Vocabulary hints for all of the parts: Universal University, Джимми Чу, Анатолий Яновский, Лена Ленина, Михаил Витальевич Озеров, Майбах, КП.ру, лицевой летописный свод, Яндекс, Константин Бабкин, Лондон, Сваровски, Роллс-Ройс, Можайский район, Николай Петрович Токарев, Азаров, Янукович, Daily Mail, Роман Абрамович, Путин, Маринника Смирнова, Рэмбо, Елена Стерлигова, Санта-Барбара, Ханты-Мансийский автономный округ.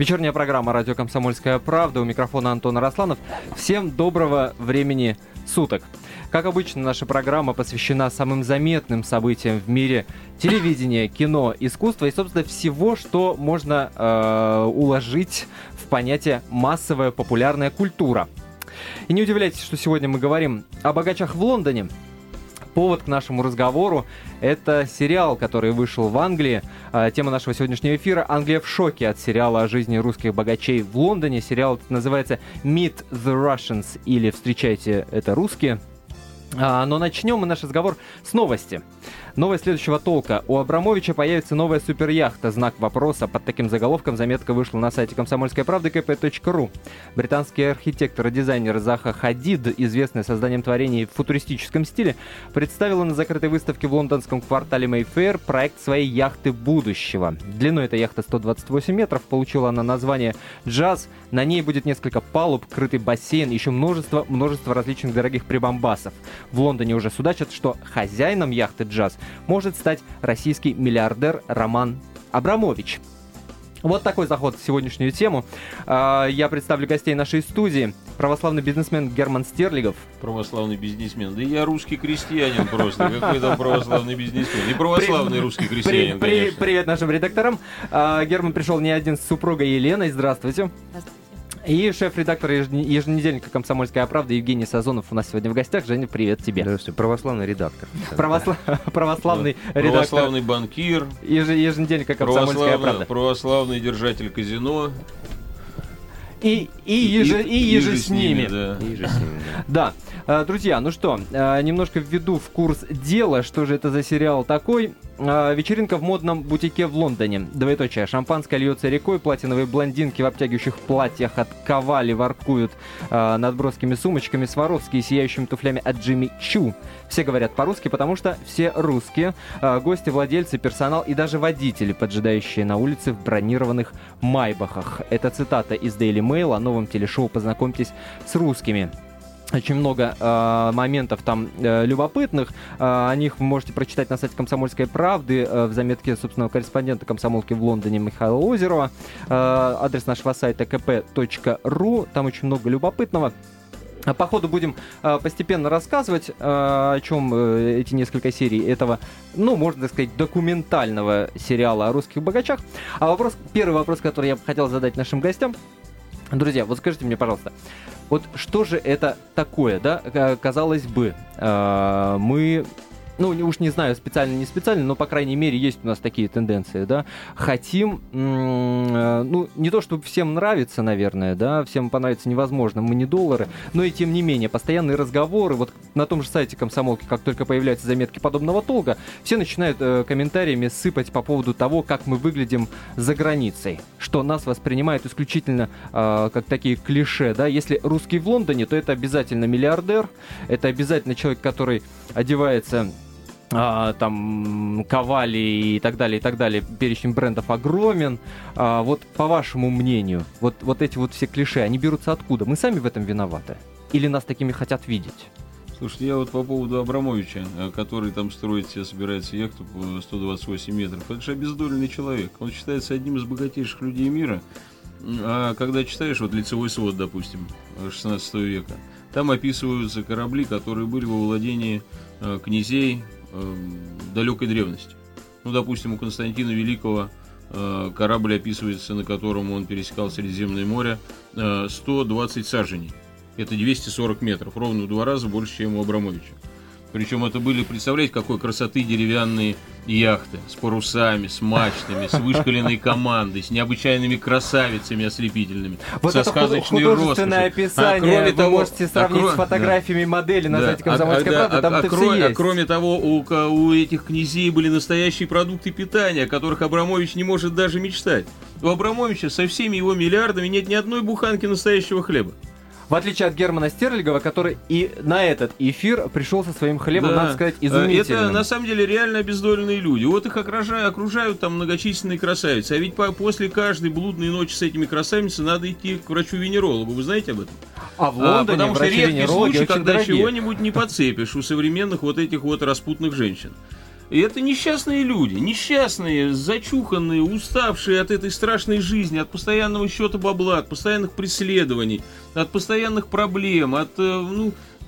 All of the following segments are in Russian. Вечерняя программа «Радио Комсомольская правда». У микрофона Антон Арасланов. Всем доброго времени суток. Как обычно, наша программа посвящена самым заметным событиям в мире телевидения, кино, искусства и, собственно, всего, что можно уложить в понятие «массовая популярная культура». И не удивляйтесь, что сегодня мы говорим о богачах в Лондоне. Повод к нашему разговору – это сериал, который вышел в Англии. Тема нашего сегодняшнего эфира – Англия в шоке от сериала о жизни русских богачей в Лондоне. Сериал называется «Meet the Russians» или «Встречайте, это русские». Но начнем мы наш разговор с новости. Новость следующего толка. У Абрамовича появится новая суперяхта. Знак вопроса. Под таким заголовком заметка вышла на сайте «Комсомольской правды» КП.ру. Британский архитектор и дизайнер Заха Хадид, известная созданием творений в футуристическом стиле, представила на закрытой выставке в лондонском квартале Mayfair проект своей яхты будущего. Длиной эта яхта 128 метров. Получила она название «Джаз». На ней будет несколько палуб, крытый бассейн, еще множество различных дорогих прибамбасов. В Лондоне уже судачат, что хозяином яхты «Джаз» может стать российский миллиардер Роман Абрамович. Вот такой заход в сегодняшнюю тему. Я представлю гостей нашей студии. Православный бизнесмен Герман Стерлигов. Православный бизнесмен. Да я русский крестьянин просто. Какой там православный бизнесмен? Не православный русский крестьянин, конечно. Привет нашим редакторам. Герман пришел не один с супругой Еленой. Здравствуйте. И шеф-редактор еженедельника «Комсомольская правда» Евгений Сазонов у нас сегодня в гостях. Женя, привет тебе. Здравствуйте. Православный редактор. Православный редактор. Православный банкир. Еженедельника «Комсомольская правда». Православный держатель казино. И еже с ними. Да. Да. Друзья, ну что, немножко введу в курс дела, что же это за сериал такой. Вечеринка в модном бутике в Лондоне. Двоеточие. Шампанское льется рекой, платиновые блондинки в обтягивающих платьях от Ковали воркуют над броскими сумочками Сваровски и сияющими туфлями от Джимми Чу. Все говорят по-русски, потому что все русские. Гости, владельцы, персонал и даже водители, поджидающие на улице в бронированных майбахах. Это цитата из Daily Mail о новом телешоу «Познакомьтесь с русскими». Очень много моментов там любопытных. О них вы можете прочитать на сайте «Комсомольской правды» в заметке собственного корреспондента комсомолки в Лондоне Михаила Озерова. Адрес нашего сайта kp.ru. Там очень много любопытного. По ходу будем постепенно рассказывать, о чем эти несколько серий этого, ну, можно так сказать, документального сериала о русских богачах. А вопрос, первый вопрос, который я бы хотел задать нашим гостям. Друзья, вот скажите мне, пожалуйста, вот что же это такое, да? Казалось бы, мы, ну, уж не знаю, специально, не специально, но, по крайней мере, есть у нас такие тенденции, да? Хотим, ну, не то чтобы всем нравится, наверное, да? Всем понравится невозможно, мы не доллары, но и тем не менее, постоянные разговоры, вот на том же сайте «Комсомолки», как только появляются заметки подобного толка, все начинают комментариями сыпать по поводу того, как мы выглядим за границей, что нас воспринимают исключительно как такие клише, да, если русский в Лондоне, то это обязательно миллиардер, это обязательно человек, который одевается там Ковали и так далее, перечень брендов огромен. Вот по вашему мнению, вот эти вот все клише, они берутся откуда? Мы сами в этом виноваты? Или нас такими хотят видеть? Слушайте, я вот по поводу Абрамовича, который там строит себе, собирается яхту 128 метров. Это же обездоленный человек. Он считается одним из богатейших людей мира. А когда читаешь, вот лицевой свод, допустим, 16 века, там описываются корабли, которые были во владении князей далекой древности. Ну, допустим, у Константина Великого корабль описывается, на котором он пересекал Средиземное море, 120 саженей. Это 240 метров, ровно в два раза больше, чем у Абрамовича. Причем это были, представляете, какой красоты деревянные яхты с парусами, с мачтами, с вышкаленной командой, с необычайными красавицами ослепительными, вот со сказочной роскошью. Описание, кроме того, можете сравнить с фотографиями модели на сайте «Комсомольской правды», там все есть. Кроме того, у этих князей были настоящие продукты питания, о которых Абрамович не может даже мечтать. У Абрамовича со всеми его миллиардами нет ни одной буханки настоящего хлеба. В отличие от Германа Стерлигова, который и на этот эфир пришел со своим хлебом, да, надо сказать, изумительным. Это, на самом деле, реально обездоленные люди. Вот их окружают там многочисленные красавицы. А ведь после каждой блудной ночи с этими красавицами надо идти к врачу-венерологу. Вы знаете об этом? А в Лондоне потому что редкий случай, когда чего-нибудь не подцепишь у современных вот этих вот распутных женщин. И это несчастные люди, несчастные, зачуханные, уставшие от этой страшной жизни, от постоянного счета бабла, от постоянных преследований, от постоянных проблем, от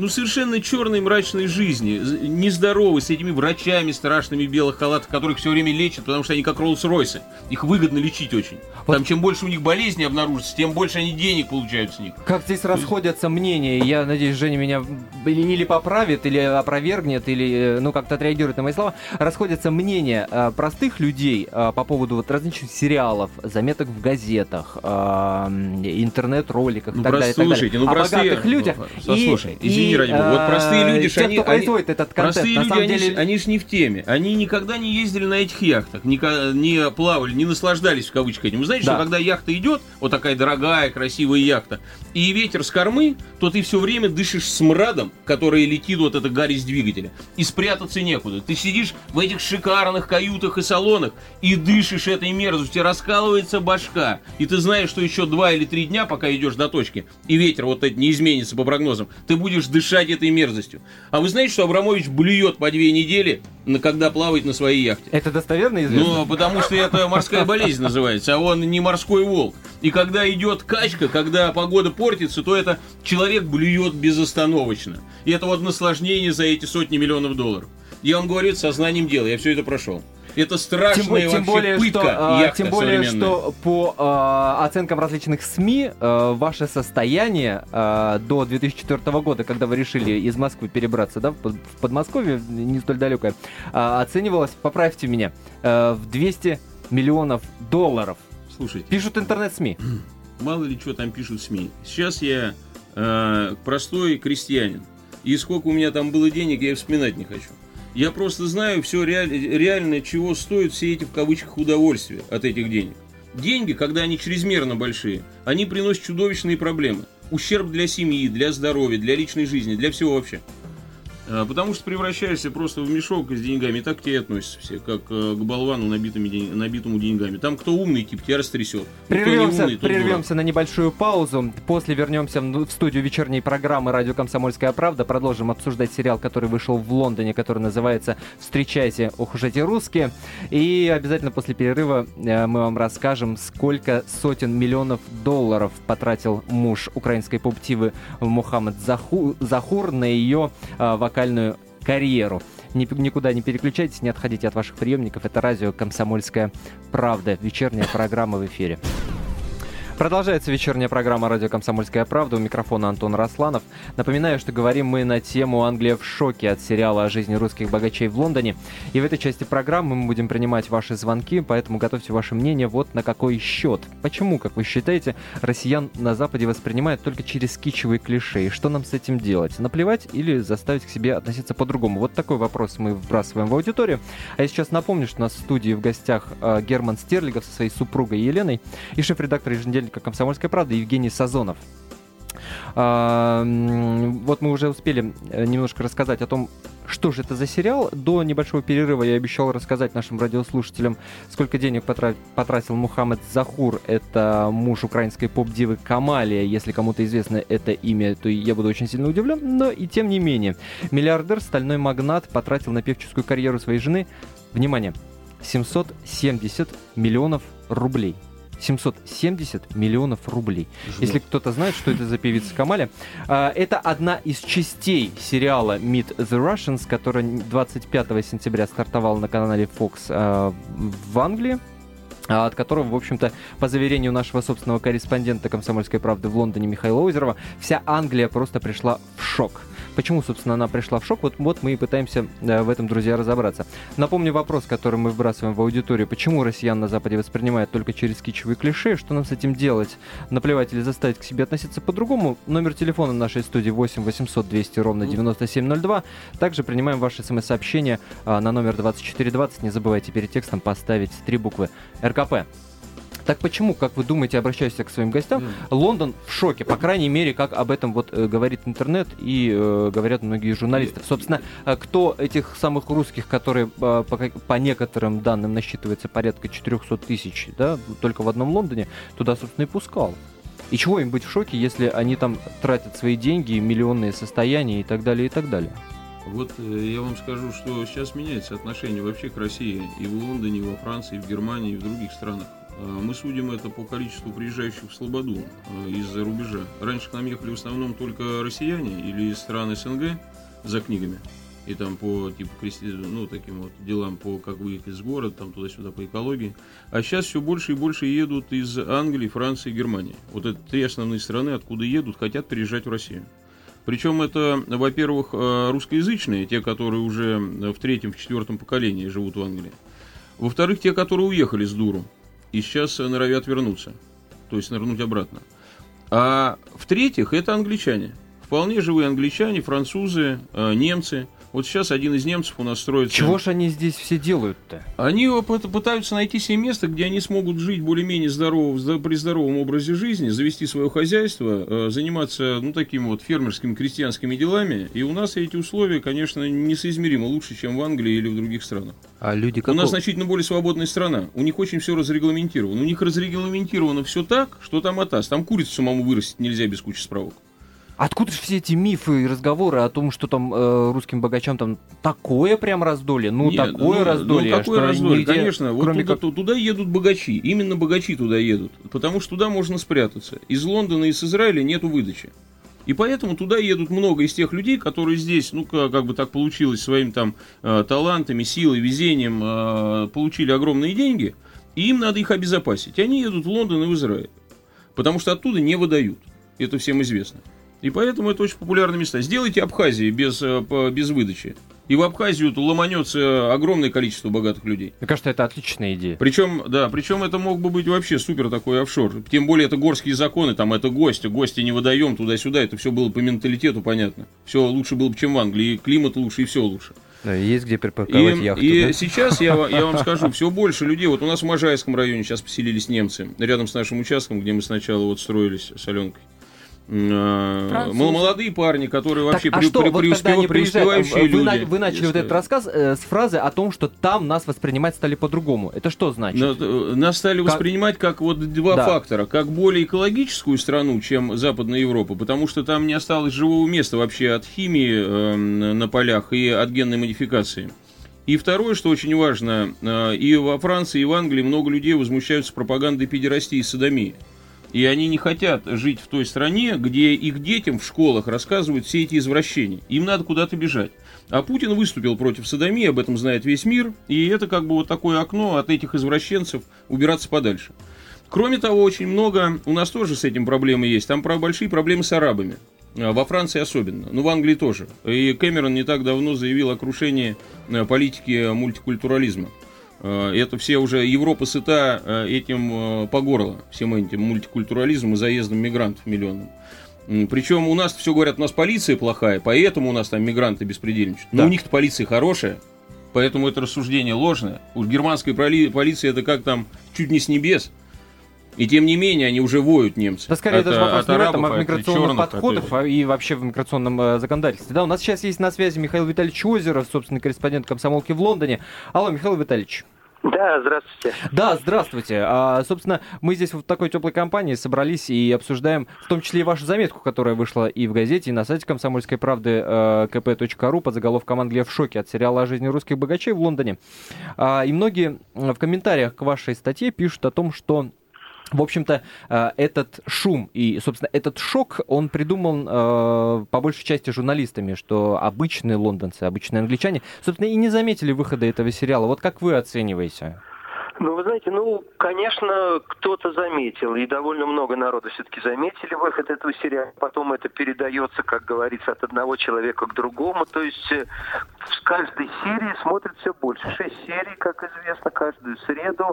совершенно черной мрачной жизни, нездоровой, с этими врачами страшными в белых халатах, которых все время лечат, потому что они как Роллс-Ройсы, их выгодно лечить очень. Вот. Там чем больше у них болезни обнаружится, тем больше они денег получают с них. Как здесь расходятся мнения, я надеюсь, Женя меня или поправит, или опровергнет, или как-то отреагирует на мои слова. Расходятся мнения простых людей по поводу различных сериалов, заметок в газетах, интернет-роликах и так далее. О богатых людях. Извини, ради бога. Вот простые люди, они ж не в теме. Они никогда не ездили на этих яхтах, не плавали, не наслаждались в кавычках этим. Вы знаете, что когда яхта идет, вот такая дорогая, красивая яхта, и ветер с кормы, то ты все время дышишь смрадом, который летит вот эта гарь из двигателя. И спрятаться некуда. Ты сидишь в этих шикарных каютах и салонах и дышишь этой мерзостью, раскалывается башка. И ты знаешь, что еще 2 или 3 дня, пока идешь до точки, и ветер вот этот не изменится по прогнозам, ты будешь дышать этой мерзостью. А вы знаете, что Абрамович блюет по 2 недели, когда плавает на своей яхте? Это достоверно известно? Ну, потому что это морская болезнь называется, а он не морской волк. И когда идет качка, когда погода портится, то это человек блюет безостановочно. И это вот наслаждение за эти сотни миллионов долларов. Я вам говорю, со знанием дела, я все это прошел. Это страшная вообще пытка. Тем более, что по оценкам различных СМИ, ваше состояние до 2004 года, когда вы решили из Москвы перебраться, да, в Подмосковье, не столь далекое, оценивалось, поправьте меня, в $200 миллионов. Слушайте. Пишут интернет-СМИ. Мало ли, что там пишут СМИ. Сейчас я простой крестьянин. И сколько у меня там было денег, я вспоминать не хочу. Я просто знаю все реально, чего стоят все эти, в кавычках, удовольствия от этих денег. Деньги, когда они чрезмерно большие, они приносят чудовищные проблемы. Ущерб для семьи, для здоровья, для личной жизни, для всего вообще. Потому что превращаешься просто в мешок с деньгами, и так к тебе относятся все, как к болвану, набитому деньгами. Там кто умный тип, тебя растрясет. Прервемся на небольшую паузу, после вернемся в студию вечерней программы «Радио Комсомольская правда». Продолжим обсуждать сериал, который вышел в Лондоне, который называется «Встречайте, ох уж эти русские». И обязательно после перерыва мы вам расскажем, сколько сотен миллионов долларов потратил муж украинской поп-дивы Мухаммед Захур на ее вокальную карьеру. Никуда не переключайтесь, не отходите от ваших приемников. Это радио «Комсомольская правда». Вечерняя программа в эфире. Продолжается вечерняя программа «Радио Комсомольская правда». У микрофона Антон Арасланов. Напоминаю, что говорим мы на тему «Англия в шоке» от сериала о жизни русских богачей в Лондоне. И в этой части программы мы будем принимать ваши звонки, поэтому готовьте ваше мнение вот на какой счет. Почему, как вы считаете, россиян на Западе воспринимают только через кичевые клише? И что нам с этим делать? Наплевать или заставить к себе относиться по-другому? Вот такой вопрос мы вбрасываем в аудиторию. А я сейчас напомню, что у нас в студии в гостях Герман Стерлигов со своей супругой Еленой и шеф-редактор еженедельника «Комсомольская правда» Евгений Сазонов. Вот мы уже успели немножко рассказать о том, что же это за сериал. До небольшого перерыва я обещал рассказать нашим радиослушателям, сколько денег потратил Мухаммед Захур. Это муж украинской поп-дивы Камалия. Если кому-то известно это имя, то я буду очень сильно удивлен. Но и тем не менее, миллиардер, стальной магнат, потратил на певческую карьеру своей жены, внимание, 770 миллионов рублей. 770 миллионов рублей. Если кто-то знает, что это за певица Камалия. Это одна из частей сериала Meet the Russians, который 25 сентября стартовал на канале Fox в Англии, от которого, в общем-то, по заверению нашего собственного корреспондента «Комсомольской правды» в Лондоне Михаила Озерова, вся Англия просто пришла в шок. Почему, собственно, она пришла в шок? Вот мы и пытаемся в этом, друзья, разобраться. Напомню вопрос, который мы вбрасываем в аудиторию. Почему россиян на Западе воспринимают только через кичевые клише? Что нам с этим делать? Наплевать или заставить к себе относиться по-другому? Номер телефона нашей студии 8 800 200 ровно 9702. Также принимаем ваши смс-сообщения на номер 2420. Не забывайте перед текстом поставить 3 буквы РКП. Так почему, как вы думаете, обращаясь к своим гостям, Лондон в шоке, по крайней мере, как об этом говорит интернет и говорят многие журналисты. Собственно, кто этих самых русских, которые по некоторым данным насчитывается порядка 400 тысяч, да, только в одном Лондоне, туда, собственно, и пускал? И чего им быть в шоке, если они там тратят свои деньги, миллионные состояния и так далее, и так далее? Вот я вам скажу, что сейчас меняется отношение вообще к России и в Лондоне, и во Франции, и в Германии, и в других странах. Мы судим это по количеству приезжающих в Слободу из-за рубежа. Раньше к нам ехали в основном только россияне или из стран СНГ за книгами. И там по типа, таким вот делам, по как выехать из города, там туда-сюда по экологии. А сейчас все больше и больше едут из Англии, Франции и Германии. Вот это три основные страны, откуда едут, хотят переезжать в Россию. Причем это, во-первых, русскоязычные, те, которые уже в третьем, в четвертом поколении живут в Англии. Во-вторых, те, которые уехали с дуру и сейчас норовят вернуться, то есть нырнуть обратно. А в-третьих, это англичане. Вполне живые англичане, французы, немцы. Вот сейчас один из немцев у нас строится... Чего же они здесь все делают-то? Они пытаются найти себе место, где они смогут жить более-менее здорово, при здоровом образе жизни, завести свое хозяйство, заниматься, таким вот фермерскими, крестьянскими делами. И у нас эти условия, конечно, несоизмеримо лучше, чем в Англии или в других странах. А люди какого? У нас значительно более свободная страна. У них очень все разрегламентировано. У них разрегламентировано все так, что там атас. Там курицу самому вырастить нельзя без кучи справок. Откуда же все эти мифы и разговоры о том, что там русским богачам там такое прям раздолье? Такое раздолье, конечно. Вот туда едут богачи. Именно богачи туда едут. Потому что туда можно спрятаться. Из Лондона и с Израиля нету выдачи. И поэтому туда едут много из тех людей, которые здесь, так получилось, своим там талантами, силой, везением получили огромные деньги. И им надо их обезопасить. Они едут в Лондон и в Израиль. Потому что оттуда не выдают. Это всем известно. И поэтому это очень популярные места. Сделайте Абхазию без выдачи. И в Абхазию ломанется огромное количество богатых людей. Мне кажется, это отличная идея. Причем это мог бы быть вообще супер такой офшор. Тем более это горские законы, там это гости не выдаем туда-сюда. Это все было по менталитету понятно. Все лучше было бы, чем в Англии. И климат лучше, и все лучше. Есть где припарковать яхту. И да? Сейчас я вам скажу, все больше людей. Вот у нас в Можайском районе сейчас поселились немцы. Рядом с нашим участком, где мы сначала строились с Аленкой. Молодые парни, которые вообще преуспевающие люди. Вы начали этот рассказ с фразы о том, что там нас воспринимать стали по-другому. Это что значит? Нас стали воспринимать как два фактора. Как более экологическую страну, чем Западная Европа, потому что там не осталось живого места вообще от химии на полях и от генной модификации. И второе, что очень важно, и во Франции, и в Англии много людей возмущаются пропагандой педерастии и содомии. И они не хотят жить в той стране, где их детям в школах рассказывают все эти извращения. Им надо куда-то бежать. А Путин выступил против содомии, об этом знает весь мир. И это такое окно от этих извращенцев убираться подальше. Кроме того, очень много, у нас тоже с этим проблемы есть. Там большие проблемы с арабами. Во Франции особенно, в Англии тоже. И Кэмерон не так давно заявил о крушении политики мультикультурализма. Это все уже Европа сыта этим по горло, всем этим мультикультурализмом и заездом мигрантов миллионам. Причем у нас все говорят, у нас полиция плохая, поэтому у нас там мигранты беспредельничают. Да. Но у них-то полиция хорошая, поэтому это рассуждение ложное. У германской полиции это как там чуть не с небес. И тем не менее они уже воют немцы. Да, скорее, даже вопрос не в этом, а в миграционных подходах и вообще в миграционном законодательстве. Да, у нас сейчас есть на связи Михаил Витальевич Озеров, собственный корреспондент «Комсомолки» в Лондоне. Алло, Михаил Витальевич. Да, здравствуйте. Да, здравствуйте. Собственно, мы здесь в такой теплой компании собрались и обсуждаем, в том числе и вашу заметку, которая вышла и в газете, и на сайте «Комсомольской правды» КП.ру под заголовком «Англия в шоке от сериала о жизни русских богачей в Лондоне». И многие в комментариях к вашей статье пишут о том, что в общем-то, этот шум и, собственно, этот шок, он придуман по большей части журналистами, что обычные лондонцы, обычные англичане, собственно, и не заметили выхода этого сериала. Вот как вы оцениваете? Вы знаете, конечно, кто-то заметил, и довольно много народу все-таки заметили выход этого сериала. Потом это передается, как говорится, от одного человека к другому. То есть в каждой серии смотрят все больше. 6 серий, как известно, каждую среду.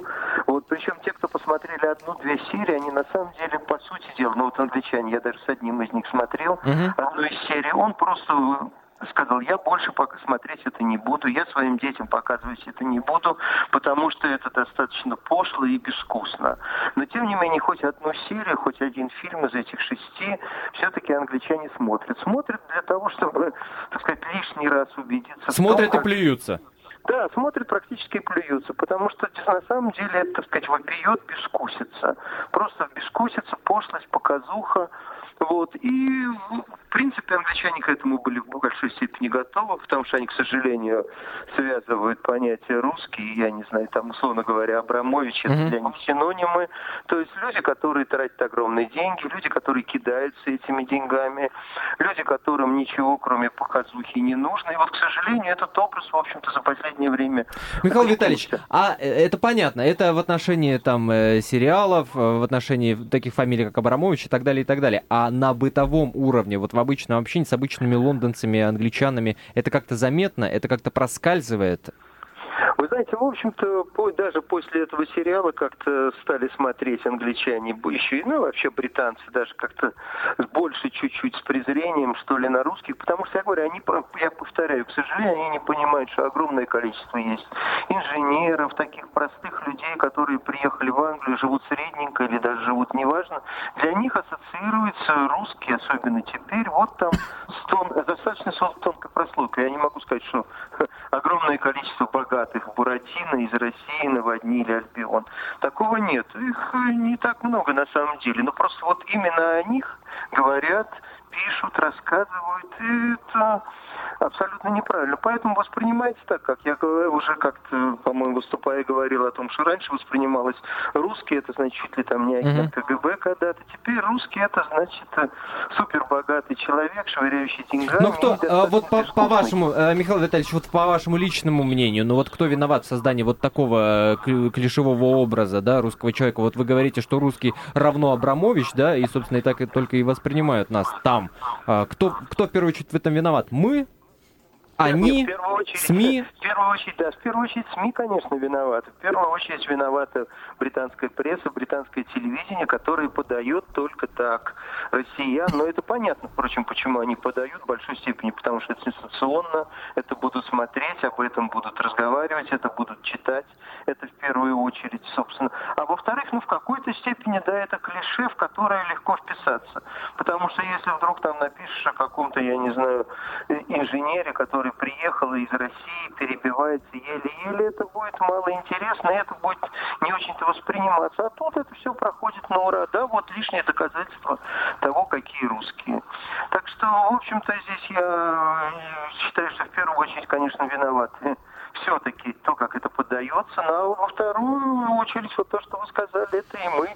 Вот, причем те, кто посмотрели 1-2 серии, они на самом деле, по сути дела, англичане, я даже с одним из них смотрел, одну из серий, он просто... сказал, я больше пока смотреть это не буду, я своим детям показывать это не буду, потому что это достаточно пошло и безвкусно. Но, тем не менее, хоть одну серию, хоть один фильм из этих 6 все-таки англичане смотрят. Смотрят для того, чтобы, лишний раз убедиться. Смотрят и плюются. Да, смотрят практически и плюются, потому что на самом деле это, так сказать, вопиет бескусица. Просто бескусица, пошлость, показуха. Вот. И, в принципе, англичане к этому были в большой степени готовы, потому что они, к сожалению, связывают понятие русский, я не знаю, там, условно говоря, Абрамович, это для них синонимы. То есть люди, которые тратят огромные деньги, люди, которые кидаются этими деньгами, люди, которым ничего, кроме показухи, не нужно. И вот, к сожалению, этот образ, в общем-то, за последнее время... Михаил Витальевич, а это понятно, это в отношении там сериалов, в отношении таких фамилий, как Абрамович и так далее, и так далее. А на бытовом уровне, вот в обычном общении с обычными лондонцами, англичанами, это как-то заметно, это как-то проскальзывает? Вы знаете, в общем-то, даже после этого сериала как-то стали смотреть англичане, еще, ну, вообще британцы даже как-то больше чуть-чуть с презрением, что ли, на русских, потому что, я говорю, они, я повторяю, к сожалению, они не понимают, что огромное количество есть инженеров, таких простых людей, которые приехали в Англию, живут средненько или даже живут неважно, для них ассоциируются русские, особенно теперь, вот там достаточно тонкая прослойка. Я не могу сказать, что огромное количество богатых Буратино из России наводнили Альбион. Такого нет. Их не так много на самом деле. Но просто вот именно о них говорят, пишут, рассказывают. И это абсолютно неправильно. Поэтому воспринимается так, как я уже как-то, по-моему, выступая, говорил о том, что раньше воспринималось русские, это значит чуть ли там не агент КГБ когда-то. Теперь русский, это значит супербогатый человек, швыряющий деньгами. Но кто, вот по-вашему, Михаил Витальевич, вот по вашему личному мнению, ну вот кто виноват в создании вот такого клишевого образа, да, русского человека? Вот вы говорите, что русский равно Абрамович, да, и, собственно, и так и только и воспринимают нас там. Кто в первую очередь в этом виноват? Мы? Они, СМИ? В первую очередь СМИ, конечно, виноваты. В первую очередь виновата британская пресса, британское телевидение, которое подает только так россиян. Но это понятно, впрочем, почему они подают в большой степени, потому что это сенсационно, это будут смотреть, об этом будут разговаривать, это будут читать. Это в первую очередь, собственно. А во-вторых, ну в какой-то степени, да, это клише, в которое легко вписаться. Потому что если вдруг там напишешь о каком-то, я не знаю, инженере, который приехала из России, перебивается еле-еле, это будет малоинтересно, и это будет не очень-то восприниматься. А тут это все проходит на ура. Да, вот лишнее доказательство того, какие русские. Так что, в общем-то, здесь я считаю, что в первую очередь, конечно, виноваты все-таки то, как это подается. Но во вторую очередь, вот то, что вы сказали, это и мы.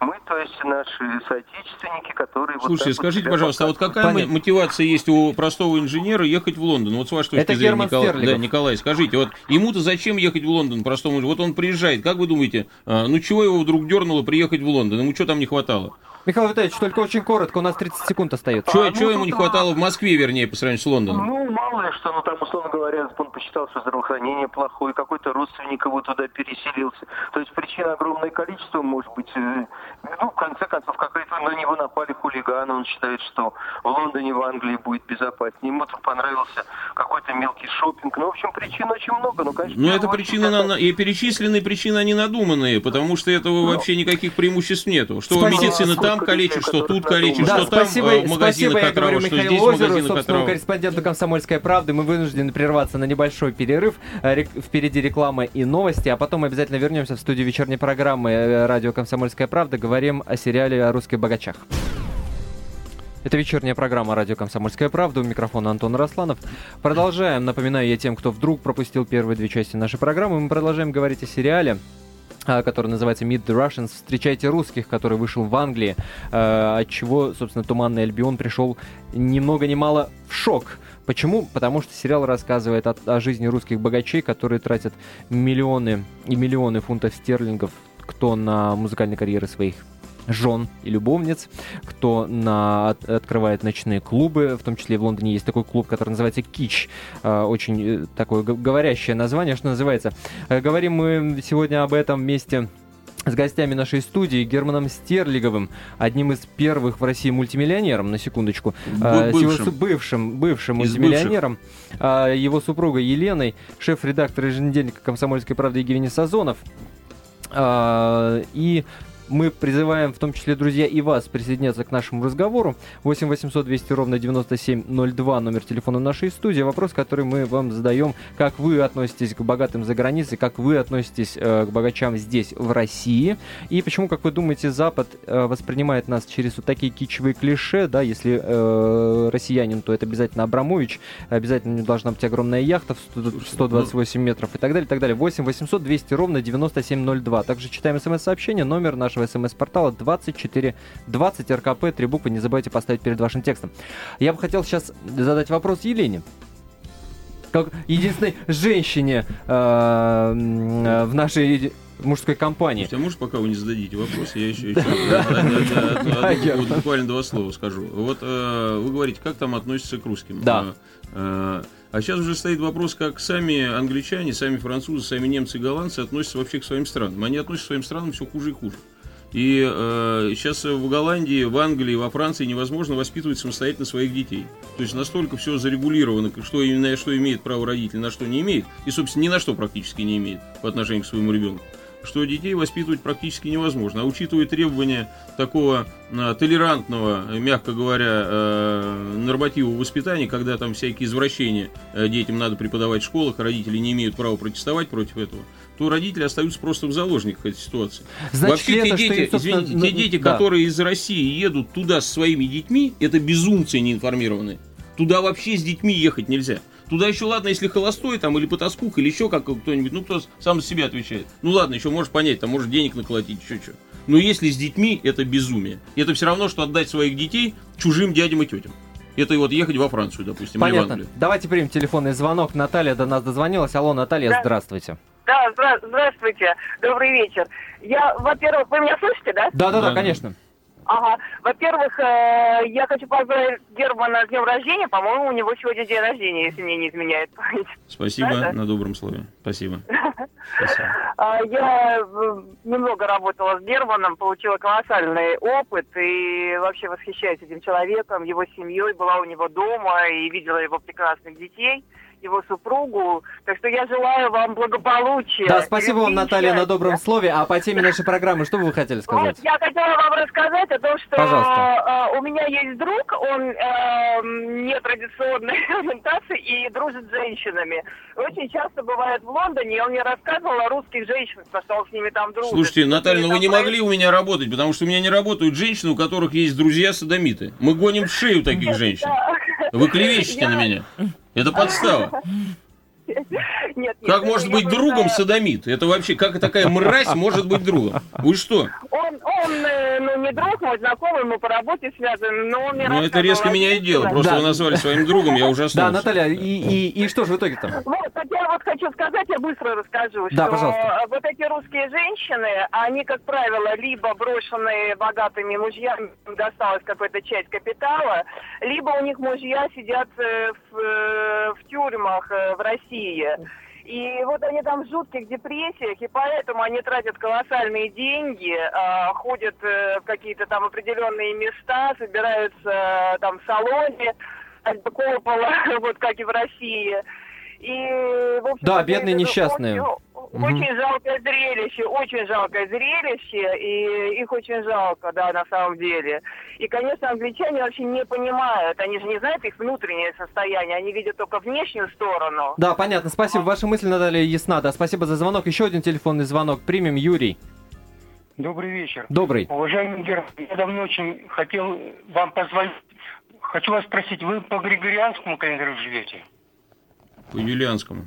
Мы, то есть наши соотечественники, которые... Слушайте, вот скажите, пожалуйста, а вот какая мотивация есть у простого инженера ехать в Лондон? Вот с вашей точки зрения, Николай, скажите, вот ему-то зачем ехать в Лондон простому инженеру? Вот он приезжает, как вы думаете, ну чего его вдруг дернуло приехать в Лондон? Ему что там не хватало? Михаил Витальевич, только очень коротко, у нас 30 секунд остается. Чего ему не хватало в Москве, вернее, по сравнению с Лондоном? Ну, мало ли что, ну там, условно говоря, он посчитал, что здравоохранение плохое, какой-то родственник его туда переселился. То есть причин огромное количество, может быть, ну, в конце концов, какая-то на него напали хулиганы, он считает, что в Лондоне, в Англии будет безопаснее. Ему понравился какой-то мелкий шопинг. Ну, в общем, причин очень много, но, конечно... Ну, это причины, и перечисленные причины, они надуманные, потому что этого вообще никаких преимуществ нету. Что медицина там калечит, что тут калечит, да, что спасибо, там в магазинах спасибо, я говорю Михаилу Озерову, собственному корреспонденту «Комсомольской правды». Мы вынуждены прерваться на небольшой перерыв. Впереди реклама и новости, а потом обязательно вернемся в студию вечерней программы «Радио Комсомольская правда». Говорим о сериале о русских богачах. Это вечерняя программа «Радио Комсомольская правда». У микрофона Антон Арасланов. Продолжаем. Напоминаю я тем, кто вдруг пропустил первые две части нашей программы. Мы продолжаем говорить о сериале, который называется Meet the Russians. Встречайте русских, который вышел в Англии, от чего, собственно, Туманный Альбион пришел ни много ни мало в шок. Почему? Потому что сериал рассказывает о жизни русских богачей, которые тратят миллионы и миллионы фунтов стерлингов, кто на музыкальные карьеры своих жен и любовниц, кто открывает ночные клубы, в том числе и в Лондоне есть такой клуб, который называется «Кич», очень такое говорящее название, что называется. Говорим мы сегодня об этом вместе с гостями нашей студии Германом Стерлиговым, одним из первых в России мультимиллионером, на секундочку, бывшим мультимиллионером, его супругой Еленой, шеф-редактор еженедельника «Комсомольской правды» Евгений Сазонов, и мы призываем, в том числе, друзья, и вас присоединяться к нашему разговору. 8 800 200 ровно 9702, номер телефона нашей студии. Вопрос, который мы вам задаем: как вы относитесь к богатым за границей, как вы относитесь к богачам здесь, в России, и почему, как вы думаете, Запад воспринимает нас через вот такие китчевые клише, да, если россиянин, то это обязательно Абрамович, обязательно у него должна быть огромная яхта в 128 метров и так далее, и так далее. 8 800 200 ровно 9702. Также читаем смс-сообщение, номер нашего смс-портала 2420 РКП, 3 буквы, не забывайте поставить перед вашим текстом. Я бы хотел сейчас задать вопрос Елене, как единственной женщине в нашей мужской компании. Слушайте, а может, пока вы не зададите вопрос, я еще буквально 2 слова скажу. Вот вы говорите, как там относятся к русским. Да. А сейчас уже стоит вопрос, как сами англичане, сами французы, сами немцы и голландцы относятся вообще к своим странам. Они относятся к своим странам все хуже и хуже. И сейчас в Голландии, в Англии, во Франции невозможно воспитывать самостоятельно своих детей. То есть настолько все зарегулировано, что именно что имеет право родитель, на что не имеет, и, собственно, ни на что практически не имеет по отношению к своему ребенку, что детей воспитывать практически невозможно. А учитывая требования такого толерантного, мягко говоря, норматива воспитания, когда там всякие извращения детям надо преподавать в школах, родители не имеют права протестовать против этого, то родители остаются просто в заложниках этой ситуации. Значит, вообще, те дети, которые из России едут туда со своими детьми, это безумцы неинформированные. Туда вообще с детьми ехать нельзя. Туда еще ладно, если холостой, там, или потаскук, или еще как кто-нибудь, ну, кто сам за себя отвечает. Ну, ладно, еще можешь понять, там, можешь денег наколотить, еще что. Но если с детьми, это безумие. Это все равно, что отдать своих детей чужим дядям и тетям. Это вот ехать во Францию, допустим, или в Англию. Давайте примем телефонный звонок. Наталья до нас дозвонилась. Алло, Наталья, да. Здравствуйте. Да, здравствуйте. Добрый вечер. Я, во-первых, вы меня слышите, да? Да, конечно. Ага. Во-первых, я хочу поздравить Германа с днем рождения. По-моему, у него сегодня день рождения, если мне не изменяет память. Спасибо, да? На добром слове. Спасибо. Я немного работала с Германом, получила колоссальный опыт и вообще восхищаюсь этим человеком, его семьей, была у него дома и видела его прекрасных детей, его супругу. Так что я желаю вам благополучия. Да, спасибо вам, Наталья, на добром слове. А по теме нашей программы, что бы вы хотели сказать? Вот, я хотела вам рассказать о том, что у меня есть друг, он нетрадиционной ориентации и дружит с женщинами. Очень часто бывает в Лондоне, и он мне рассказывал о русских женщинах, потому что он с ними там дружит. Слушайте, Наталья, ну вы не могли у меня работать, потому что у меня не работают женщины, у которых есть друзья-садомиты. Мы гоним в шею таких женщин. Вы клевещете на меня. Это подстава. Нет, как может быть другом садомит? Это вообще, как такая мразь может быть другом? Вы что? Он не друг, мой знакомый, мы по работе связаны, но он мне рассказывал. Ну, это резко меняет дело, просто вы назвали своим другом, я уже остался. Да, Наталья, и что же в итоге-то? Вот, я вот хочу сказать, я быстро расскажу, что вот эти русские женщины, они, как правило, либо брошенные богатыми мужьями, им досталась какая-то часть капитала, либо у них мужья сидят в тюрьмах в России. И вот они там в жутких депрессиях, и поэтому они тратят колоссальные деньги, ходят в какие-то там определенные места, собираются там в салоне, альбакопола, вот как и в России. И, в общем, да, бедные несчастные. Очень жалкое зрелище, и их очень жалко, да, на самом деле. И, конечно, англичане вообще не понимают, они же не знают их внутреннее состояние, они видят только внешнюю сторону. Да, понятно, спасибо, ваша мысль, Наталья, ясна, да, спасибо за звонок. Еще один телефонный звонок примем, Юрий. Добрый вечер. Добрый. Уважаемый Герман, я давно очень хотел вам позвонить, хочу вас спросить, вы по Григорианскому календарю живете? По юлианскому.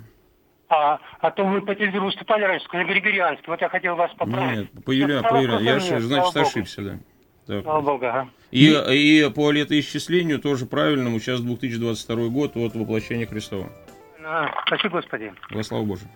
А то вы по телевизору выступали раньше, на Григорианский. Вот я хотел вас поправить. Нет, по Юлианскому. Я, значит, ошибся, да. Да. Слава Богу, ага. И по летоисчислению тоже правильному. Сейчас 2022 год от воплощения Христова. Спасибо, Господи. Во славу Божию.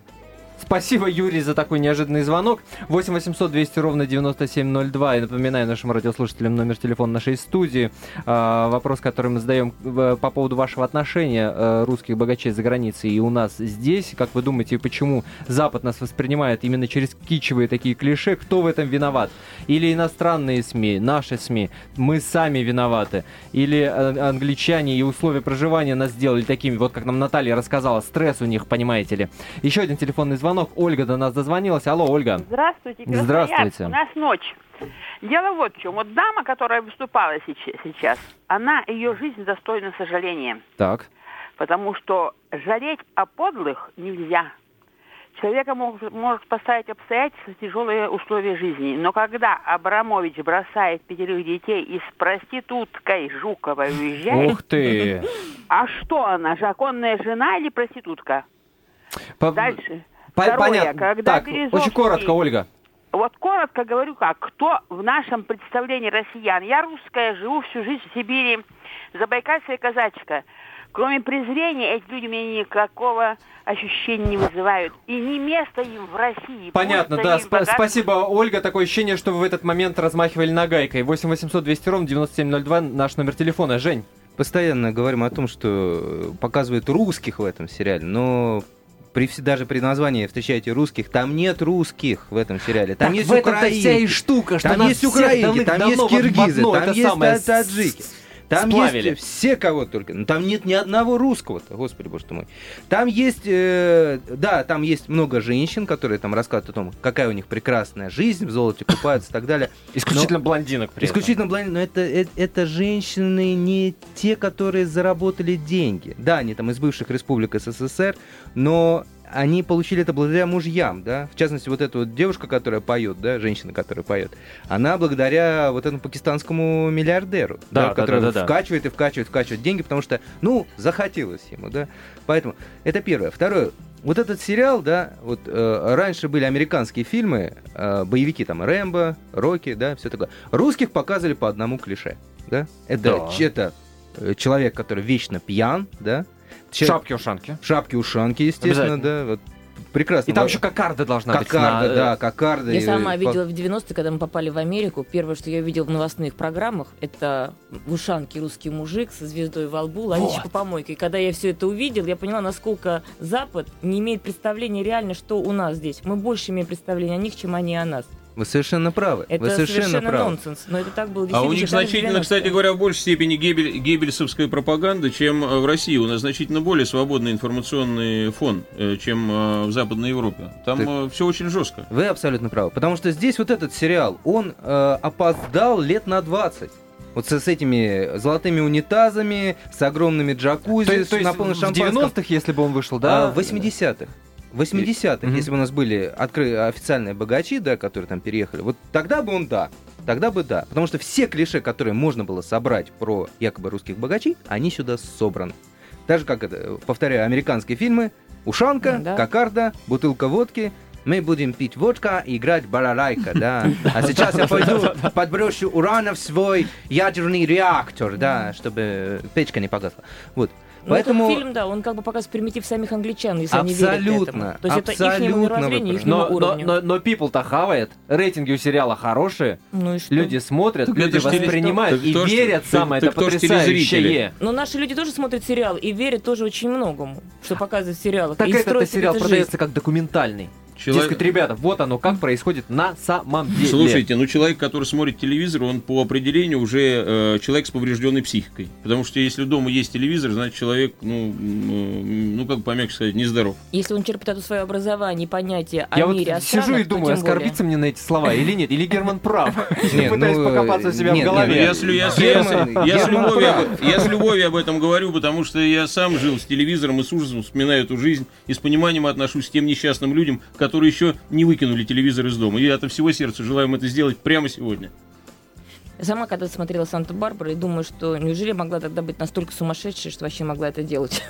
Спасибо, Юрий, за такой неожиданный звонок. 8 800 200 ровно 9702. И напоминаю нашим радиослушателям номер телефона нашей студии. Вопрос, который мы задаем по поводу вашего отношения русских богачей за границей и у нас здесь. Как вы думаете, почему Запад нас воспринимает именно через китчевые такие клише? Кто в этом виноват? Или иностранные СМИ, наши СМИ? Мы сами виноваты. Или англичане и условия проживания нас сделали такими, вот как нам Наталья рассказала, стресс у них, понимаете ли. Еще один телефонный звонок. Ольга до нас дозвонилась. Алло, Ольга. Здравствуйте. Здравствуйте. У нас ночь. Дело вот в чем. Вот дама, которая выступала сейчас, она, ее жизнь достойна сожаления. Так. Потому что жалеть о подлых нельзя. Человека может поставить обстоятельства, тяжелые условия жизни. Но когда Абрамович бросает 5 детей и с проституткой Жуковой уезжает... Ух ты! А что она, законная жена или проститутка? Дальше. Понятно. Так, очень коротко, Ольга. Вот коротко говорю, как кто в нашем представлении россиян. Я русская, живу всю жизнь в Сибири, забайкальская казачка. Кроме презрения, эти люди меня никакого ощущения не вызывают. И не место им в России. Понятно, да. Спасибо, Ольга. Такое ощущение, что вы в этот момент размахивали нагайкой. 8 800 200 97 02 наш номер телефона. Жень. Постоянно говорим о том, что показывают русских в этом сериале, но... Даже при названии встречаете русских, там нет русских в этом сериале. Там так есть украинки, вся и штука, что там есть украинки, там есть киргизы, там есть таджики. Там сплавили. Есть все, кого только. Но там нет ни одного русского-то, господи боже мой. Там есть, да, там есть много женщин, которые там рассказывают о том, какая у них прекрасная жизнь, в золоте купаются и так далее. Исключительно блондинок при этом. Исключительно блондинок, но это женщины не те, которые заработали деньги. Да, они там из бывших республик СССР, но... Они получили это благодаря мужьям, да. В частности, вот эта вот девушка, которая поет, да, женщина, которая поет, она благодаря вот этому пакистанскому миллиардеру, да, который вкачивает и вкачивает деньги, потому что, ну, захотелось ему, да. Поэтому это первое. Второе. Вот этот сериал, да, вот раньше были американские фильмы, боевики там Рэмбо, Рокки, да, все такое. Русских показывали по одному клише, да. Это человек, который вечно пьян, да. Шапки-ушанки. Шапки-ушанки, естественно, да. Вот. Прекрасно. И там еще кокарда должна быть. Кокарда, да, кокарда. Я сама видела в 90-е, когда мы попали в Америку, первое, что я видела в новостных программах, это в ушанке русский мужик со звездой во лбу, ловящий по помойке. И когда я все это увидела, я поняла, насколько Запад не имеет представления реально, что у нас здесь. Мы больше имеем представление о них, чем они о нас. Вы совершенно правы. Это совершенно правы. Нонсенс, но это так было. А у них значительно, кстати говоря, в большей степени геббельсовская пропаганда, чем в России. У нас значительно более свободный информационный фон, чем в Западной Европе. Там все очень жестко. Вы абсолютно правы. Потому что здесь вот этот сериал, он опоздал лет на 20. Вот с этими золотыми унитазами, с огромными джакузи, с наполненным шампанским. В 90-х, если бы он вышел, да? В 80-х. В 80-х, если бы у нас были официальные богачи, да, которые там переехали, вот тогда бы да. Потому что все клише, которые можно было собрать про якобы русских богачей, они сюда собраны. Так же, как это, повторяю, американские фильмы, ушанка, кокарда, бутылка водки, мы будем пить водка и играть балалайка, да. А сейчас я пойду подброшу урана в свой ядерный реактор, да, чтобы печка не погасла. Вот. Поэтому... Фильм, да, он как бы показывает примитив самих англичан, если они верят этому. То есть это ихнее мировоззрение, ихнему уровню. Но people-то хавает, рейтинги у сериала хорошие, ну люди смотрят, так люди воспринимают и верят, самое это потрясающее. Но наши люди тоже смотрят сериал и верят тоже очень многому, что показывают в сериалах. Так этот сериал продается как документальный. Дескать, ребята, вот оно как происходит на самом деле. Слушайте, ну человек, который смотрит телевизор, он по определению уже человек с поврежденной психикой. Потому что если дома есть телевизор, значит человек, ну как бы помягче сказать, нездоров. Если он черпит это свое образование и понятие о мире, о странах, я вот сижу и думаю, оскорбиться мне на эти слова или нет, или Герман прав. Я пытаюсь покопаться у себя в голове. Я с любовью об этом говорю, потому что я сам жил с телевизором и с ужасом вспоминаю эту жизнь и с пониманием отношусь к тем несчастным людям, которые еще не выкинули телевизор из дома. И от всего сердца желаю им это сделать прямо сегодня. Сама когда смотрела «Санта-Барбару» и думаю, что неужели могла тогда быть настолько сумасшедшей, что вообще могла это делать?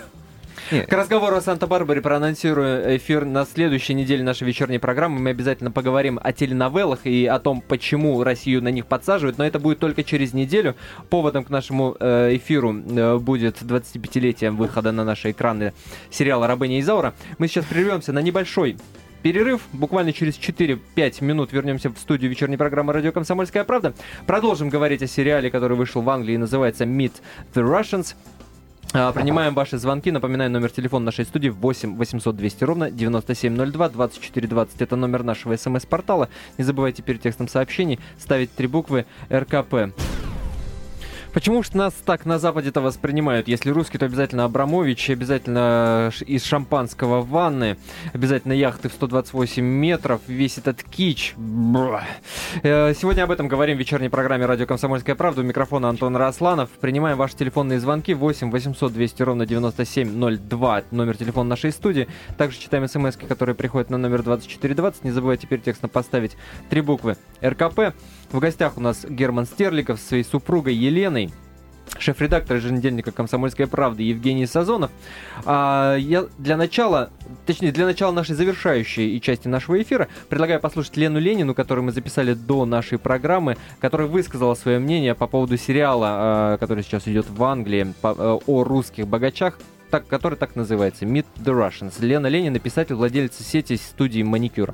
К разговору о «Санта-Барбаре» проанонсирую эфир на следующей неделе нашей вечерней программы. Мы обязательно поговорим о теленовеллах и о том, почему Россию на них подсаживают. Но это будет только через неделю. Поводом к нашему эфиру будет 25-летие выхода на наши экраны сериала «Рабыня Изаура». Мы сейчас прервемся на небольшой перерыв. Буквально через 4-5 минут вернемся в студию вечерней программы «Радио Комсомольская правда». Продолжим говорить о сериале, который вышел в Англии и называется «Meet the Russians». Принимаем ваши звонки. Напоминаю, номер телефона нашей студии 8 800 200 ровно 9702 2420. Это номер нашего СМС-портала. Не забывайте перед текстом сообщений ставить 3 буквы РКП. Почему же нас так на Западе-то воспринимают? Если русский, то обязательно Абрамович, обязательно из шампанского ванны, обязательно яхты в 128 метров, весь этот кич. Сегодня об этом говорим в вечерней программе «Радио Комсомольская правда». У микрофона Антон Арасланов. Принимаем ваши телефонные звонки 8 800 200 ровно 9702, номер телефона нашей студии. Также читаем смс-ки, которые приходят на номер 2420. Не забывайте перетекстно поставить 3 буквы РКП. В гостях у нас Герман Стерлигов со своей супругой Еленой, шеф-редактор еженедельника «Комсомольская правда» Евгений Сазонов. Для начала нашей завершающей части нашего эфира предлагаю послушать Лену Ленину, которую мы записали до нашей программы, которая высказала свое мнение по поводу сериала, который сейчас идет в Англии, о русских богачах, который так называется «Meet the Russians». Лена Ленина, писатель, владелица сети студии маникюра.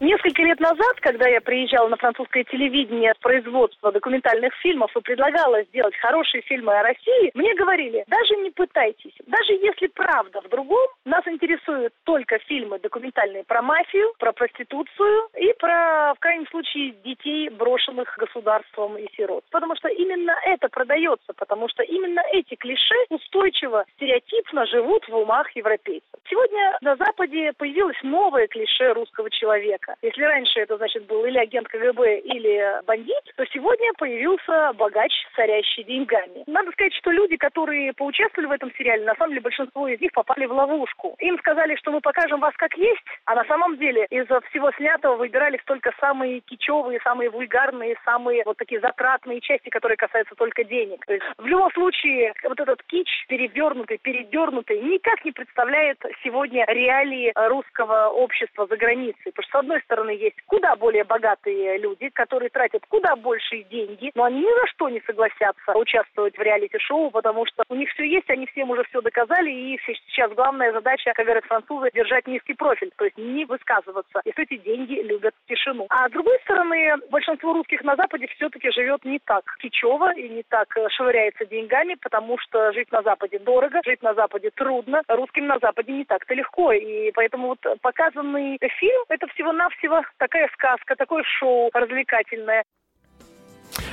Несколько лет назад, когда я приезжала на французское телевидение от производства документальных фильмов и предлагала сделать хорошие фильмы о России, мне говорили, даже не пытайтесь, даже если правда в другом, нас интересуют только фильмы документальные про мафию, про проституцию и про, в крайнем случае, детей, брошенных государством и сирот. Потому что именно это продается, потому что именно эти клише устойчиво, стереотипно живут в умах европейцев. Сегодня на Западе появилось новое клише русского человека. Если раньше это, значит, был или агент КГБ, или бандит, то сегодня появился богач, сорящий деньгами. Надо сказать, что люди, которые поучаствовали в этом сериале, на самом деле большинство из них попали в ловушку. Им сказали, что мы покажем вас как есть, а на самом деле из всего снятого выбирались только самые кичевые, самые вульгарные, самые вот такие затратные части, которые касаются только денег. То есть в любом случае вот этот кич передернутый, никак не представляет сегодня реалии русского общества за границей. Потому что с одной стороны, есть куда более богатые люди, которые тратят куда большие деньги, но они ни за что не согласятся участвовать в реалити-шоу, потому что у них все есть, они всем уже все доказали, и сейчас главная задача, как говорят французы, держать низкий профиль, то есть не высказываться, и эти деньги любят тишину. А с другой стороны, большинство русских на Западе все-таки живет не так кичево и не так швыряется деньгами, потому что жить на Западе дорого, жить на Западе трудно, русским на Западе не так-то легко, и поэтому вот показанный фильм, это всего-навсего такая сказка, такое шоу развлекательное.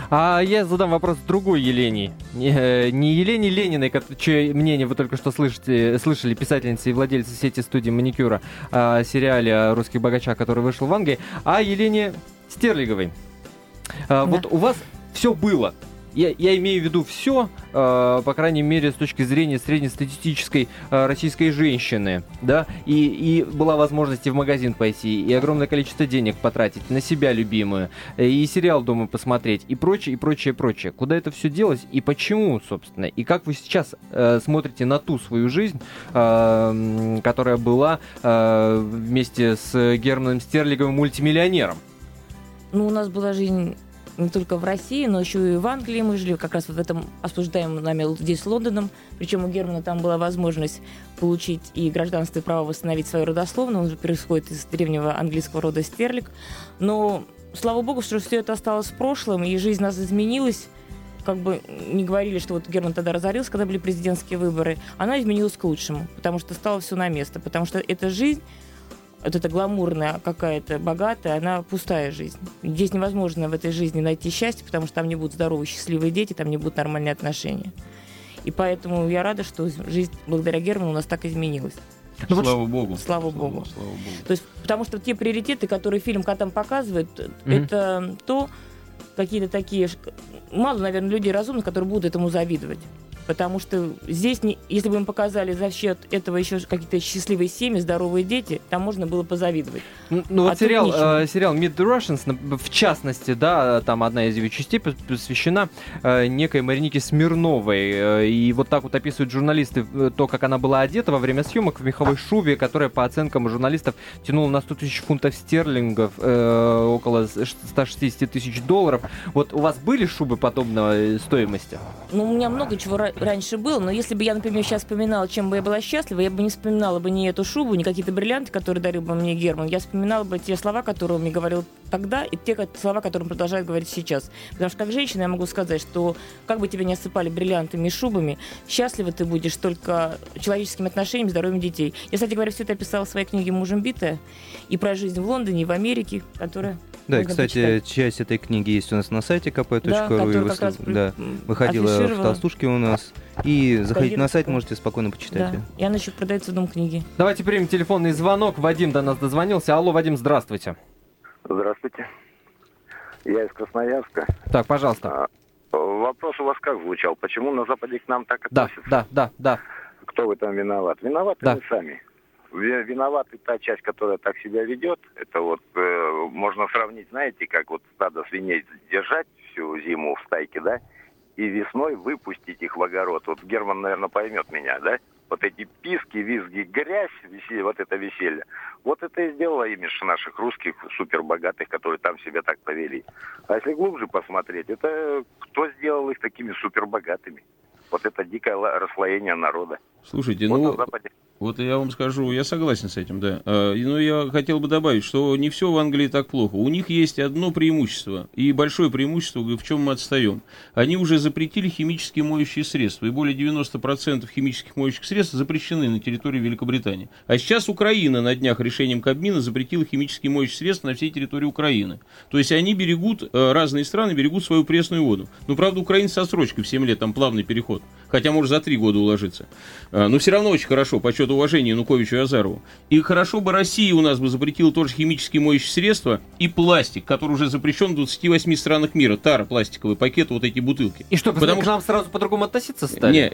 А я задам вопрос другой Елене. Не Елене Лениной, чье мнение вы только что слышали, писательница и владельца сети студии маникюра о сериале о русских богачах, который вышел в Англии, а Елене Стерлиговой. Да. Вот у вас все было. Я имею в виду все, по крайней мере, с точки зрения среднестатистической российской женщины, да, и была возможность и в магазин пойти, и огромное количество денег потратить на себя любимую, и сериал дома посмотреть, и прочее, и прочее, и прочее. Куда это все делось, и почему, собственно, и как вы сейчас смотрите на ту свою жизнь, которая была вместе с Германом Стерлиговым мультимиллионером? Ну, у нас была жизнь... не только в России, но еще и в Англии мы жили, как раз вот в этом обсуждаемом нами здесь Лондоном. Причем у Германа там была возможность получить и гражданство, и право восстановить свое родословное. Он же происходит из древнего английского рода Стерлиг. Но, слава богу, что все это осталось в прошлом, и жизнь нас изменилась. Как бы не говорили, что вот Герман тогда разорился, когда были президентские выборы. Она изменилась к лучшему, потому что стало все на место. Потому что эта жизнь... вот эта гламурная какая-то, богатая, она пустая жизнь. Здесь невозможно в этой жизни найти счастье, потому что там не будут здоровые, счастливые дети, там не будут нормальные отношения. И поэтому я рада, что жизнь благодаря Герману у нас так изменилась. Слава Богу. То есть, потому что те приоритеты, которые фильм «Котам» показывает, это то, какие-то такие... Мало, наверное, людей разумных, которые будут этому завидовать. Потому что здесь, если бы им показали за счет этого еще какие-то счастливые семьи, здоровые дети, там можно было позавидовать. Ну вот сериал «Meet the Russians», в частности, да, там одна из его частей посвящена некой Маринике Смирновой. И вот так вот описывают журналисты то, как она была одета во время съемок в меховой шубе, которая, по оценкам журналистов, тянула на 100 тысяч фунтов стерлингов, около 160 тысяч долларов. Вот у вас были шубы подобного стоимости? Ну, у меня много чего раньше был, но если бы я, например, сейчас вспоминала, чем бы я была счастлива, я бы не вспоминала бы ни эту шубу, ни какие-то бриллианты, которые дарил бы мне Герман. Я вспоминала бы те слова, которые он мне говорил тогда и те слова, которые он продолжает говорить сейчас. Потому что как женщина я могу сказать, что как бы тебя ни осыпали бриллиантами и шубами, счастлива ты будешь только человеческими отношениями, здоровьем детей. Я, кстати говоря, все это описала в своей книге «Мужем битая» и про жизнь в Лондоне, и в Америке, которая... Да, и, кстати, почитать. Часть этой книги есть у нас на сайте КП.ру. Да, выходила в толстушке у нас. И заходите на сайт, можете спокойно почитать. Да. И она еще продается в Дом книги. Давайте примем телефонный звонок. Вадим до нас дозвонился. Алло, Вадим, здравствуйте. Здравствуйте. Я из Красноярска. Так, пожалуйста. Вопрос у вас как звучал? Почему на Западе к нам так относятся? Да. Кто в этом виноват? Виноваты мы сами. Виновата та часть, которая так себя ведет. Это вот можно сравнить, знаете, как вот стадо свиней держать всю зиму в стайке, да, и весной выпустить их в огород. Вот Герман, наверное, поймет меня, да? Вот эти писки, визги, грязь, вот это веселье. Вот это и сделало имидж наших русских супербогатых, которые там себя так повели. А если глубже посмотреть, это кто сделал их такими супербогатыми? Вот это дикое расслоение народа. Слушайте, вот ну... Вот я вам скажу, я согласен с этим, да. Но я хотел бы добавить, что не все в Англии так плохо. У них есть одно преимущество, и большое преимущество, в чем мы отстаем. Они уже запретили химические моющие средства, и более 90% химических моющих средств запрещены на территории Великобритании. А сейчас Украина на днях решением Кабмина запретила химические моющие средства на всей территории Украины. То есть они берегут, разные страны берегут свою пресную воду. Но, правда, Украина со срочкой в 7 лет, там плавный переход, хотя может за 3 года уложиться. Но все равно очень хорошо, по счету уважения Януковичу и Азарову. И хорошо бы Россия у нас бы запретила тоже химические моющие средства и пластик, который уже запрещен в 28 странах мира. Тара, пластиковый пакет, вот эти бутылки. И что, потому к нам сразу по-другому относиться стали? Нет,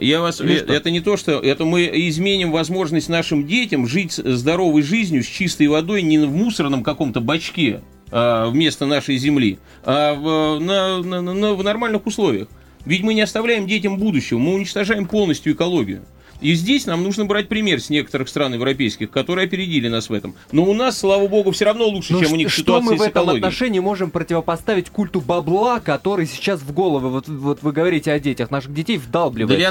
это не то, что... Это мы изменим возможность нашим детям жить здоровой жизнью, с чистой водой, не в мусорном каком-то бачке вместо нашей земли, а в нормальных условиях. Ведь мы не оставляем детям будущего, мы уничтожаем полностью экологию. И здесь нам нужно брать пример с некоторых стран европейских, которые опередили нас в этом. Но у нас, слава богу, все равно лучше, чем у них ситуация с экологией. Что мы в этом отношении можем противопоставить культу бабла, который сейчас в головы, вот вы говорите о детях, наших детей вдалбливается?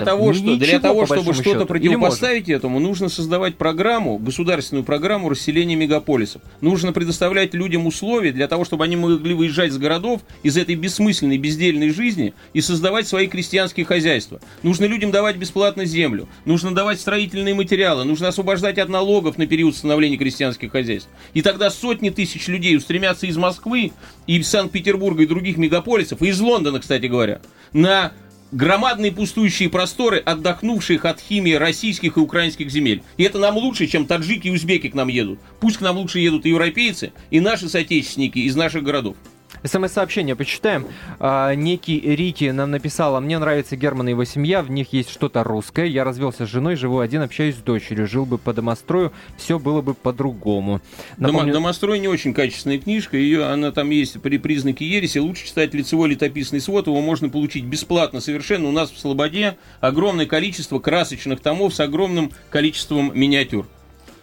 Для того, чтобы что-то противопоставить этому, нужно создавать программу, государственную программу расселения мегаполисов. Нужно предоставлять людям условия для того, чтобы они могли выезжать с городов из этой бессмысленной, бездельной жизни и создавать свои крестьянские хозяйства. Нужно людям давать бесплатно землю. Нужно давать строительные материалы, нужно освобождать от налогов на период становления крестьянских хозяйств. И тогда сотни тысяч людей устремятся из Москвы и из Санкт-Петербурга и других мегаполисов, и из Лондона, кстати говоря, на громадные пустующие просторы, отдохнувших от химии российских и украинских земель. И это нам лучше, чем таджики и узбеки к нам едут. Пусть к нам лучше едут и европейцы, и наши соотечественники из наших городов. СМС-сообщение почитаем. Некий Рики нам написал: «А мне нравится Герман и его семья, в них есть что-то русское. Я развелся с женой, живу один, общаюсь с дочерью. Жил бы по домострою, все было бы по-другому». Домострой не очень качественная книжка, она там есть при признаке ереси. Лучше читать лицевой летописный свод, его можно получить бесплатно совершенно. У нас в Слободе огромное количество красочных томов с огромным количеством миниатюр.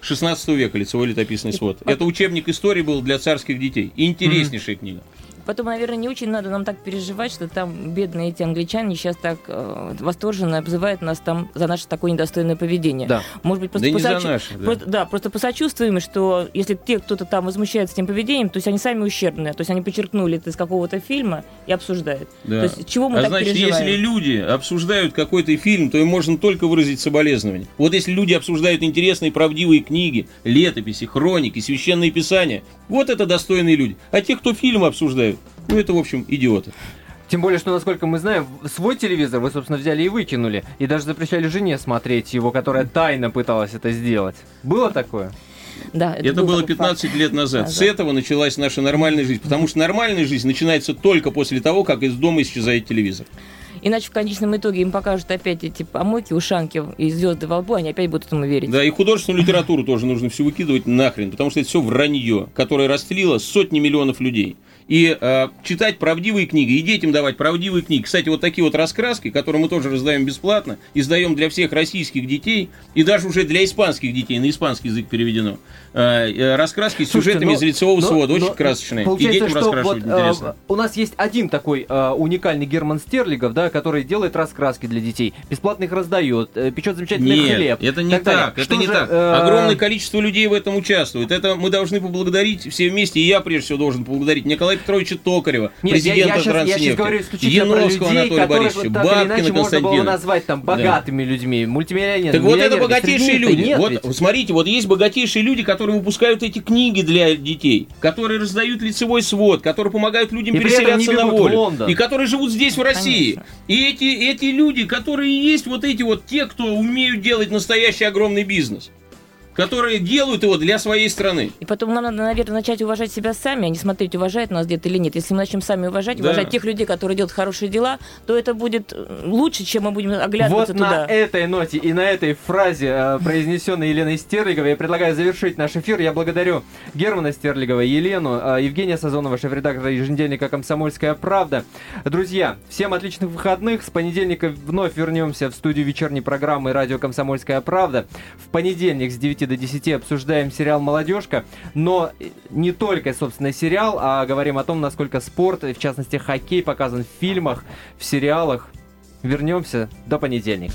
16 века лицевой летописный свод. Это учебник истории был для царских детей. Интереснейшая книга. Потом, наверное, не очень надо нам так переживать, что там бедные эти англичане сейчас так восторженно обзывают нас там за наше такое недостойное поведение. Да. Может быть, просто просто посочувствуем, что если кто-то там возмущается тем поведением, то есть они сами ущербные, то есть они подчеркнули это из какого-то фильма и обсуждают. Да. То есть чего мы так переживаем? А значит, если люди обсуждают какой-то фильм, то им можно только выразить соболезнования. Вот если люди обсуждают интересные, правдивые книги, летописи, хроники, священные писания, вот это достойные люди. А те, кто фильмы обсуждают, это, в общем, идиоты. Тем более, что, насколько мы знаем, свой телевизор вы, собственно, взяли и выкинули. И даже запрещали жене смотреть его, которая тайно пыталась это сделать. Было такое? Да, это было 15 лет назад. С этого началась наша нормальная жизнь. Потому что нормальная жизнь начинается только после того, как из дома исчезает телевизор. Иначе в конечном итоге им покажут опять эти помойки, ушанки и звезды во лбу, они опять будут этому верить. Да, и художественную литературу тоже нужно все выкидывать нахрен, потому что это все вранье, которое растлило сотни миллионов людей. и читать правдивые книги, и детям давать правдивые книги. Кстати, вот такие вот раскраски, которые мы тоже раздаем бесплатно, издаем для всех российских детей, и даже уже для испанских детей, на испанский язык переведено, раскраски с сюжетами из лицевого свода, очень красочные, и детям раскрашивать интересно. У нас есть один такой уникальный Герман Стерлигов, да, который делает раскраски для детей, бесплатно их раздает, печет замечательный хлеб. Нет, это не так, это не так. Огромное количество людей в этом участвует. Это мы должны поблагодарить все вместе, и я прежде всего должен поблагодарить Николая Петровича Токарева, президента Транснефти, Яновского Анатолия Борисовича, Бабкина Константина. Было назвать там богатыми людьми, мультимиллионерами. Так вот это богатейшие люди. Вот, смотрите, вот есть богатейшие люди, которые выпускают эти книги для детей, которые раздают лицевой свод, которые помогают людям переселяться на волю, и которые живут здесь, в России. И эти люди, которые есть вот эти вот те, кто умеют делать настоящий огромный бизнес, которые делают его для своей страны. И потом нам надо, наверное, начать уважать себя сами, а не смотреть, уважает нас где-то или нет. Если мы начнем сами уважать, да, уважать тех людей, которые делают хорошие дела, то это будет лучше, чем мы будем оглядываться вот туда. Вот на этой ноте и на этой фразе, произнесенной Еленой Стерлиговой, я предлагаю завершить наш эфир. Я благодарю Германа Стерлигова, Елену, Евгения Сазонова, шеф-редактора еженедельника «Комсомольская правда». Друзья, всем отличных выходных. С понедельника вновь вернемся в студию вечерней программы «Радио Комсомольская правда». В понедельник с 9 до 10 обсуждаем сериал «Молодежка», но не только, собственно, сериал, а говорим о том, насколько спорт, в частности, хоккей, показан в фильмах, в сериалах. Вернемся до понедельника.